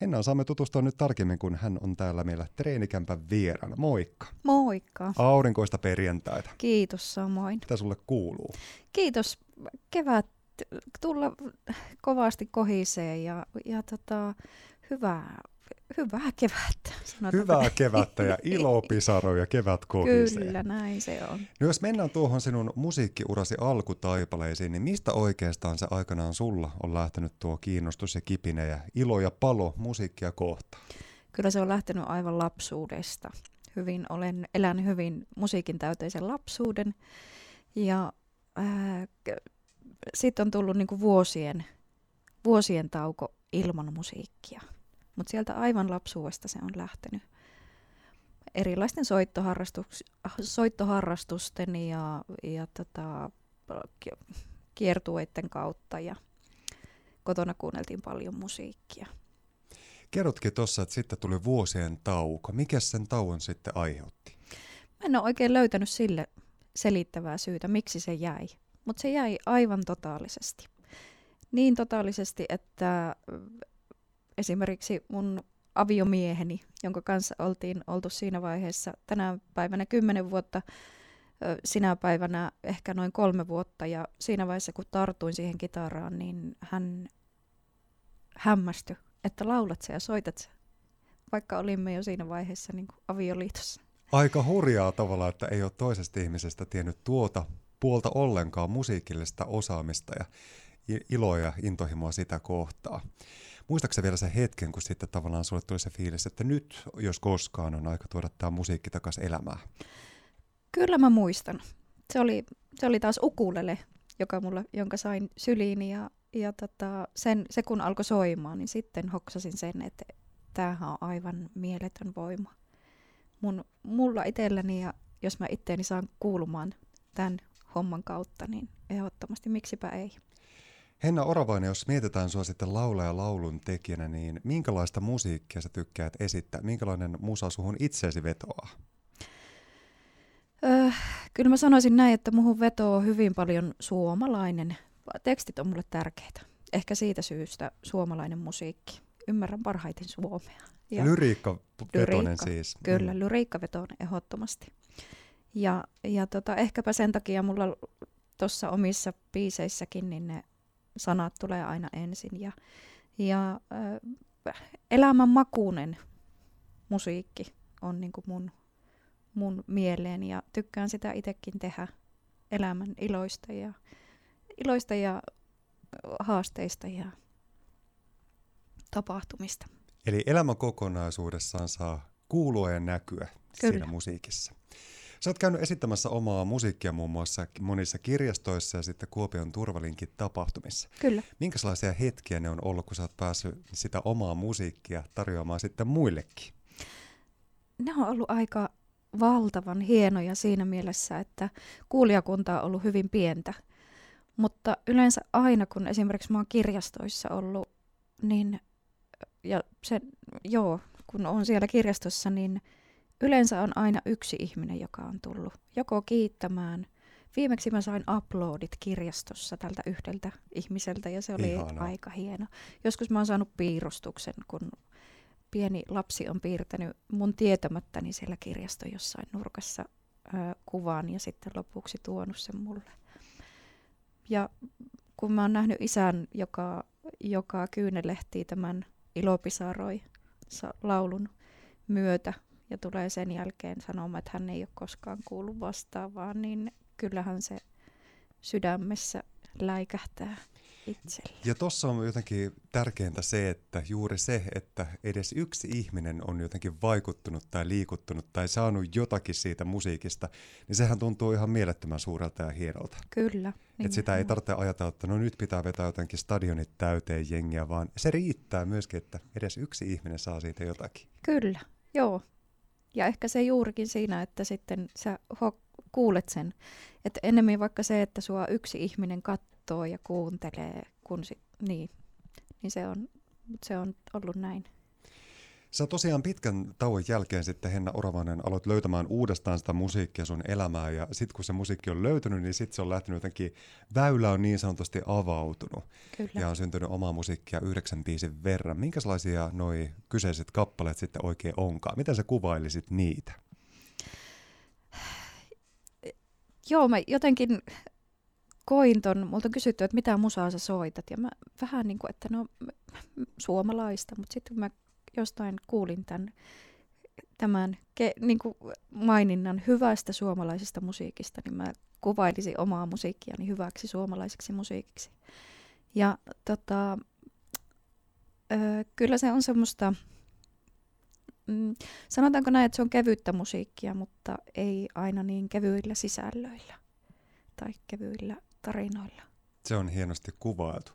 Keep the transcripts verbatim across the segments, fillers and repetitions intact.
Hennaan saamme tutustua nyt tarkemmin, kun hän on täällä meillä treenikämpän vieraana. Moikka! Moikka! Aurinkoista perjantaita. Kiitos samoin. Mitä sulle kuuluu? Kiitos. Kevät tulla kovasti kohisee ja, ja tota, hyvää, hyvää kevättä. Sanotaan. Hyvää kevättä ja Ilo Pisaroi ja kevät kohisee. Kyllä, näin se on. No jos mennään tuohon sinun musiikkiurasi alkutaipaleisiin, niin mistä oikeastaan se aikanaan sulla on lähtenyt tuo kiinnostus ja kipinä ja ilo ja palo musiikkia kohtaan? Kyllä se on lähtenyt aivan lapsuudesta. Hyvin olen elänyt hyvin musiikin täyteisen lapsuuden ja äh, sitten on tullut niinku vuosien, vuosien tauko ilman musiikkia, mutta sieltä aivan lapsuudesta se on lähtenyt. Erilaisten soittoharrastusten ja, ja tota, kiertueiden kautta ja kotona kuunneltiin paljon musiikkia. Kerrotkin tuossa, että sitten tuli vuosien tauko. Mikä sen tauon sitten aiheutti? Mä en ole oikein löytänyt sille selittävää syytä, miksi se jäi. Mutta se jäi aivan totaalisesti. Niin totaalisesti, että esimerkiksi mun aviomieheni, jonka kanssa oltiin oltu siinä vaiheessa tänä päivänä kymmenen vuotta, sinä päivänä ehkä noin kolme vuotta, ja siinä vaiheessa kun tartuin siihen kitaraan, niin hän hämmästyi, että laulat sä ja soitat sä, vaikka olimme jo siinä vaiheessa niin kuin avioliitossa. Aika hurjaa tavallaan, että ei ole toisesta ihmisestä tiennyt tuota puolta ollenkaan musiikillista osaamista ja iloa ja intohimoa sitä kohtaa. Muistaakseni vielä sen hetken, kun sitten tavallaan sulle tuli se fiilis, että nyt jos koskaan on aika tuoda tämä musiikki takaisin elämään? Kyllä mä muistan. Se oli, se oli taas ukulele, joka mulla, jonka sain syliini ja, ja tota, sen, se kun alkoi soimaan, niin sitten hoksasin sen, että tämähän on aivan mieletön voima. Mun, mulla itselläni ja jos mä itteeni saan kuulumaan tämän homman kautta, niin ehdottomasti miksipä ei. Henna Oravainen, jos mietitään sinua sitten laulaja laulun tekijänä, niin minkälaista musiikkia sä tykkäät esittää? Minkälainen musa suhun itseesi vetoaa? Öö, kyllä mä sanoisin näin, että muhun vetoo hyvin paljon suomalainen. Tekstit on mulle tärkeitä. Ehkä siitä syystä suomalainen musiikki. Ymmärrän parhaiten suomea. Ja lyriikka-vetoinen siis. Kyllä, lyriikka-vetoinen ehdottomasti. Ja, ja tota, ehkäpä sen takia mulla tuossa omissa biiseissäkin niin ne sanat tulee aina ensin. Ja, ja äh, elämänmakuinen musiikki on niinku mun, mun mieleen ja tykkään sitä itsekin tehdä elämän iloista ja, iloista ja haasteista ja tapahtumista. Eli elämä kokonaisuudessaan saa kuulua ja näkyä Kyllä. siinä musiikissa. Sä oot käynyt esittämässä omaa musiikkia muun muassa monissa kirjastoissa ja sitten Kuopion Turvalinkin tapahtumissa. Kyllä. Minkälaisia hetkiä ne on ollut, kun sä oot päässyt sitä omaa musiikkia tarjoamaan sitten muillekin? Ne on ollut aika valtavan hienoja siinä mielessä, että kuulijakunta on ollut hyvin pientä. Mutta yleensä aina, kun esimerkiksi mä oon kirjastoissa ollut, niin ja se, joo, kun oon siellä kirjastossa, niin yleensä on aina yksi ihminen, joka on tullut joko kiittämään. Viimeksi mä sain uploadit kirjastossa tältä yhdeltä ihmiseltä ja se oli Ihana. aika hieno. Joskus mä oon saanut piirustuksen, kun pieni lapsi on piirtänyt mun tietämättäni siellä kirjasto jossain nurkassa äh, kuvan ja sitten lopuksi tuonut sen mulle. Ja kun mä oon nähnyt isän, joka, joka kyynelehtii tämän Ilo Pisaroi laulun myötä, ja tulee sen jälkeen sanomaan, että hän ei ole koskaan kuullut vastaavaa, niin kyllähän se sydämessä läikähtää itselle. Ja tuossa on jotenkin tärkeintä se, että juuri se, että edes yksi ihminen on jotenkin vaikuttunut tai liikuttunut tai saanut jotakin siitä musiikista, niin sehän tuntuu ihan mielettömän suurelta ja hienolta. Kyllä. Niin että sitä ei tarvitse ajatella, että no nyt pitää vetää jotenkin stadionit täyteen jengiä, vaan se riittää myöskin, että edes yksi ihminen saa siitä jotakin. Kyllä, joo. Ja ehkä se juurikin siinä, että sitten sä ho- kuulet sen. Että enemmän vaikka se, että sua yksi ihminen katsoo ja kuuntelee, kun si- niin, niin se on, se on ollut näin. Sä tosiaan pitkän tauon jälkeen sitten, Henna Oravainen, aloit löytämään uudestaan sitä musiikkia sun elämää, ja sit kun se musiikki on löytynyt, niin sit se on lähtenyt jotenkin, väylä on niin sanotusti avautunut. Kyllä. Ja on syntynyt omaa musiikkia yhdeksän biisin verran. Minkälaisia noi kyseiset kappaleet sitten oikein onkaan? Miten sä kuvailisit niitä? Joo, mä jotenkin koin ton, multa on kysytty, että mitä musaa sä soitat, ja mä vähän niin kuin, että no suomalaista, mutta sitten mä jostain kuulin tämän, tämän ke, niin kuin maininnan hyvästä suomalaisesta musiikista, niin mä kuvailisin omaa musiikkiani hyväksi suomalaiseksi musiikiksi. Ja tota, ö, kyllä se on semmoista, mm, sanotaanko näin, että se on kevyttä musiikkia, mutta ei aina niin kevyillä sisällöillä tai kevyillä tarinoilla. Se on hienosti kuvailtu.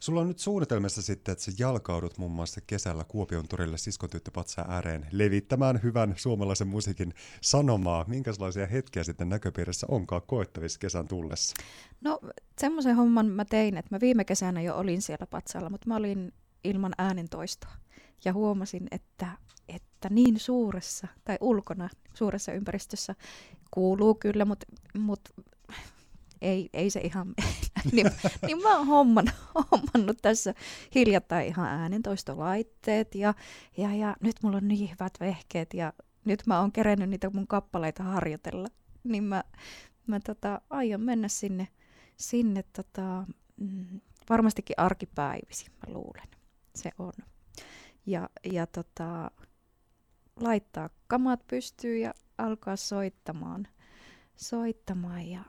Sulla on nyt suunnitelmassa sitten, että sä jalkaudut muun muassa kesällä Kuopion torille siskotyttöpatsaan ääreen levittämään hyvän suomalaisen musiikin sanomaa. Minkälaisia hetkiä sitten näköpiirissä onkaan koettavissa kesän tullessa? No semmoisen homman mä tein, että mä viime kesänä jo olin siellä patsaalla, mutta mä olin ilman äänentoistoa. Ja huomasin, että, että niin suuressa tai ulkona suuressa ympäristössä kuuluu kyllä, mutta... Mut, Ei, ei se ihan niin, niin mä oon homman, hommannut tässä hiljattain ihan äänentoistolaitteet ja, ja, ja nyt mulla on niin hyvät vehkeet ja nyt mä oon kerennyt niitä mun kappaleita harjoitella. Niin mä, mä tota, aion mennä sinne, sinne tota, mm, varmastikin arkipäivisin, mä luulen. Se on. Ja, ja tota, laittaa kamat pystyyn ja alkaa soittamaan, soittamaan ja...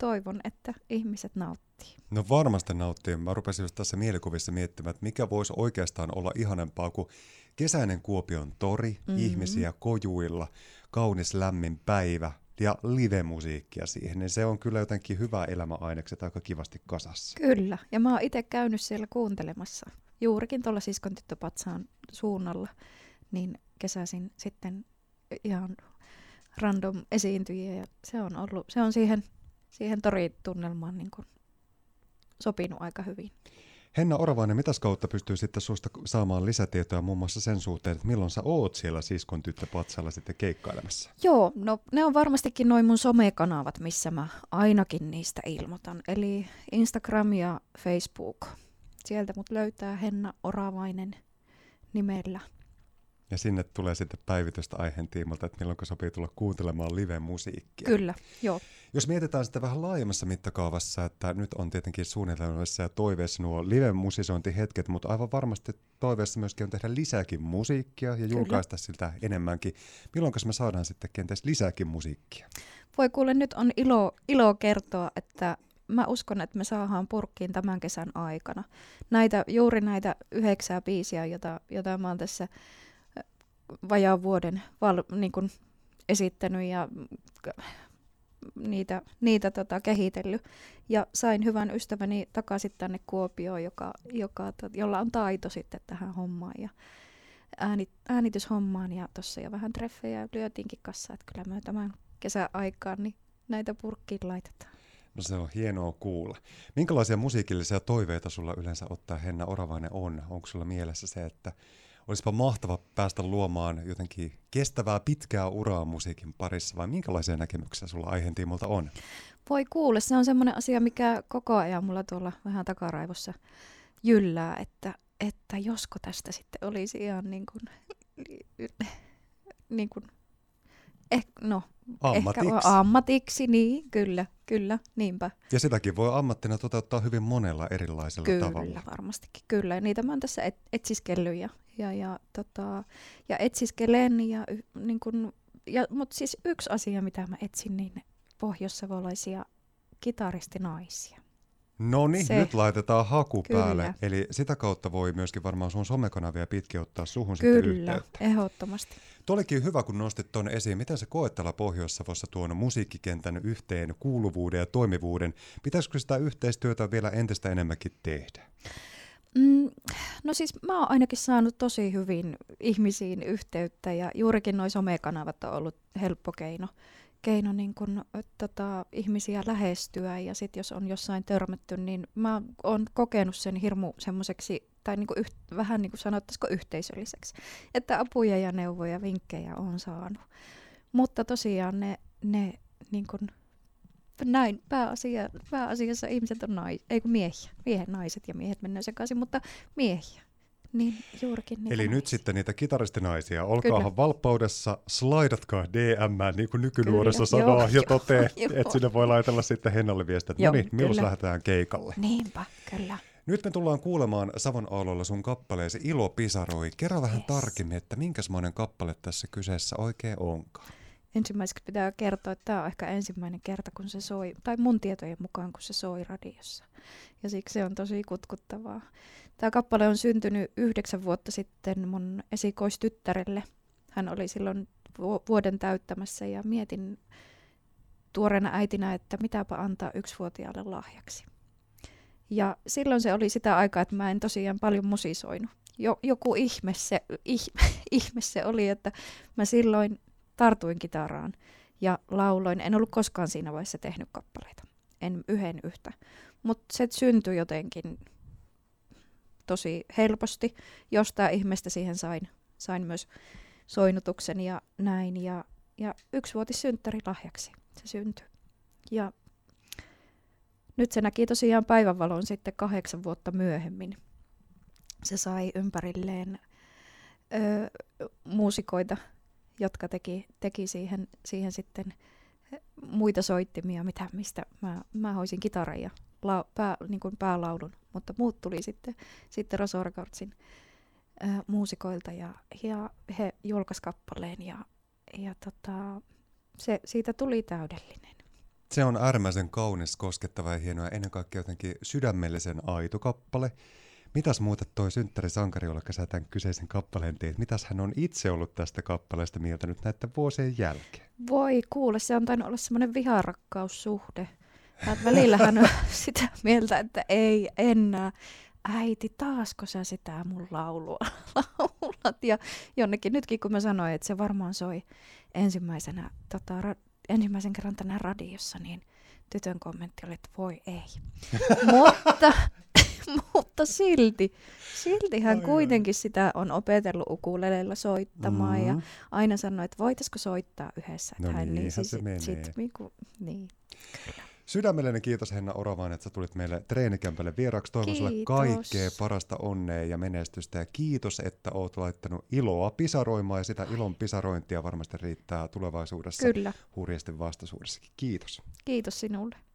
Toivon, että ihmiset nauttii. No varmasti nauttii. Mä rupesin just tässä mielikuvissa miettimään, että mikä voisi oikeastaan olla ihanempaa kuin kesäinen Kuopion tori, mm-hmm. ihmisiä kojuilla, kaunis lämmin päivä ja live-musiikkia siihen. Niin se on kyllä jotenkin hyvä elämäainekset aika kivasti kasassa. Kyllä, ja mä oon itse käynyt siellä kuuntelemassa juurikin tuolla siskon tyttöpatsaan suunnalla, niin kesäisin sitten ihan random esiintyjiä ja se on ollut, se on siihen... Siihen toritunnelmaan niin kuin sopinut aika hyvin. Henna Oravainen, mitäs kautta pystyy sitten susta saamaan lisätietoja muun muassa sen suhteen, että milloin sä oot siellä siskon tyttöpatsalla sitten keikkailemassa? Joo, no ne on varmastikin noin mun somekanavat, missä mä ainakin niistä ilmoitan. Eli Instagram ja Facebook. Sieltä mut löytää Henna Oravainen nimellä. Ja sinne tulee sitten päivitystä aiheen tiimalta, että milloin sopii tulla kuuntelemaan live-musiikkia. Kyllä, joo. Jos mietitään sitä vähän laajemmassa mittakaavassa, että nyt on tietenkin suunnitelmassa ja toiveessa nuo live-musisointihetket, mutta aivan varmasti toiveessa myöskin on tehdä lisääkin musiikkia ja julkaista siltä enemmänkin. Milloinkas me saadaan sitten kenties lisääkin musiikkia? Voi kuule, nyt on ilo, ilo kertoa, että mä uskon, että me saadaan purkkiin tämän kesän aikana. Näitä, juuri näitä yhdeksää biisiä, jota, jota mä oon tässä... vajaan vuoden val, niin kuin esittänyt ja niitä, niitä tota, kehitellyt. Ja sain hyvän ystäväni takaisin tänne Kuopioon, joka, joka, jolla on taito sitten tähän hommaan ja ääni, äänityshommaan. Ja tuossa jo vähän treffejä lyötiinkin kassa, että kyllä me tämän kesän aikaan niin näitä purkkiin laitetaan. No se on hienoa kuulla. Minkälaisia musiikillisia toiveita sulla yleensä ottaa, Henna Oravainen, on? Onko sulla mielessä se, että olisipa mahtava päästä luomaan jotenkin kestävää pitkää uraa musiikin parissa, vai minkälaisia näkemyksiä sulla aiheen tiimolta on? Voi kuule, se on semmoinen asia, mikä koko ajan mulla tuolla vähän takaraivossa jyllää, että, että josko tästä sitten olisi ihan niin kuin, niin kuin eh, no, ammatiksi. Ehkä ammatiksi, niin kyllä, kyllä, niinpä. Ja sitäkin voi ammattina toteuttaa hyvin monella erilaisella kyllä, tavalla. Kyllä, varmastikin, kyllä. Ja niitä mä oon tässä et, etsiskellyt ja... Ja, ja, tota, ja etsiskelen, ja, niin kun, ja, mutta siis yksi asia, mitä mä etsin, niin pohjoissavolaisia kitaristinaisia. No niin, nyt laitetaan haku kyllä. päälle. Eli sitä kautta voi myöskin varmaan sun somekanavia pitkin ottaa suhun kyllä, sitten yhteyttä. Kyllä, ehdottomasti. Tuo olikin hyvä, kun nostit ton esiin. Miten sä koet täällä Pohjois-Savossa tuon musiikkikentän yhteen kuuluvuuden ja toimivuuden? Pitäisikö sitä yhteistyötä vielä entistä enemmänkin tehdä? Mm, no siis mä oon ainakin saanut tosi hyvin ihmisiin yhteyttä ja juurikin noi somekanavat on ollut helppo keino, keino niin kun, tota, ihmisiä lähestyä ja sit jos on jossain törmätty, niin mä oon kokenut sen hirmu semmoiseksi tai niin kuin yht, vähän niin kuin sanottaisiko yhteisölliseksi. Että apuja ja neuvoja, vinkkejä on saanut. Mutta tosiaan ne, ne niin kuin näin pääasia, pääasiassa ihmiset on nais, ei kun miehiä. Miehet, naiset ja miehet mennään sekaisin, mutta miehiä. Niin, juurikin niitä. Eli naisia. Nyt sitten niitä kitaristinaisia, olkaahan kyllä valppaudessa, slaidatkaa D M:ään, niin kuin nykynuorissa sanoo, joo, ja toteaa, että sinne voi laitella sitten Hennalle viestiä, että joo, no niin, milloin lähdetään keikalle. Niinpä, kyllä. Nyt me tullaan kuulemaan Savon Aallolla sun kappaleesi Ilo Pisaroi. Kerro vähän yes. tarkemmin, että minkäsmoinen kappale tässä kyseessä oikein onkaan. Ensimmäiseksi pitää kertoa, että tämä on ehkä ensimmäinen kerta, kun se soi, tai mun tietojen mukaan, kun se soi radiossa. Ja siksi se on tosi kutkuttavaa. Tämä kappale on syntynyt yhdeksän vuotta sitten mun esikoistyttärelle. Hän oli silloin vuoden täyttämässä ja mietin tuoreena äitinä, että mitäpä antaa yksivuotiaalle lahjaksi. Ja silloin se oli sitä aikaa, että mä en tosiaan paljon musisoinut. Jo, joku ihme se, ihme, ihme se oli, että mä silloin tartuin kitaraan ja lauloin. En ollut koskaan siinä vaiheessa tehnyt kappaleita. En yhden yhtä. Mutta se syntyi jotenkin tosi helposti. Jostain ihmeestä siihen sain, sain myös soinnutuksen ja näin. Ja, ja yksivuotissynttäri lahjaksi se syntyi. Ja nyt se näki tosiaan päivänvalon sitten kahdeksan vuotta myöhemmin. Se sai ympärilleen öö, muusikoita, jotka teki, teki siihen, siihen sitten muita soittimia, mitä, mistä mä, mä hoisin kitaran ja lau, pää, niin kuin päälaulun, mutta muut tuli sitten, sitten Rosorgardsin äh, muusikoilta ja, ja he julkaisivat kappaleen ja, ja tota, se, siitä tuli täydellinen. Se on äärimmäisen kaunis, koskettava ja hieno ja ennen kaikkea jotenkin sydämellisen aito kappale. Mitäs muuta toi synttärisankari, jollekka sä tämän kyseisen kappaleen teet? Mitäs hän on itse ollut tästä kappaleesta mieltä nyt näiden vuosien jälkeen? Voi kuule, se on tainnut olla semmoinen viharakkaussuhde. Välillä hän on sitä mieltä, että ei enää. Äiti, taasko sä sitä mun laulua laulat? Ja jonnekin nytkin, kun mä sanoin, että se varmaan soi ensimmäisenä, tota, ra- ensimmäisen kerran tänään radiossa, niin tytön kommentti oli, että voi ei. Mutta... Mutta silti, silti hän kuitenkin sitä on opetellut ukulelella soittamaan mm-hmm. ja aina sanoi, että voitaisko soittaa yhdessä. No hän niin, sit, se menee. Sit, miku, niin. Sydämellinen kiitos Henna Oravainen, että sä tulit meille treenikämpälle vieraksi. Toivon sulle kaikkea parasta onnea ja menestystä ja kiitos, että oot laittanut iloa pisaroimaan ja sitä ilon pisarointia varmasti riittää tulevaisuudessa. Kyllä. Hurjasti vastaisuudessakin. Kiitos. Kiitos sinulle.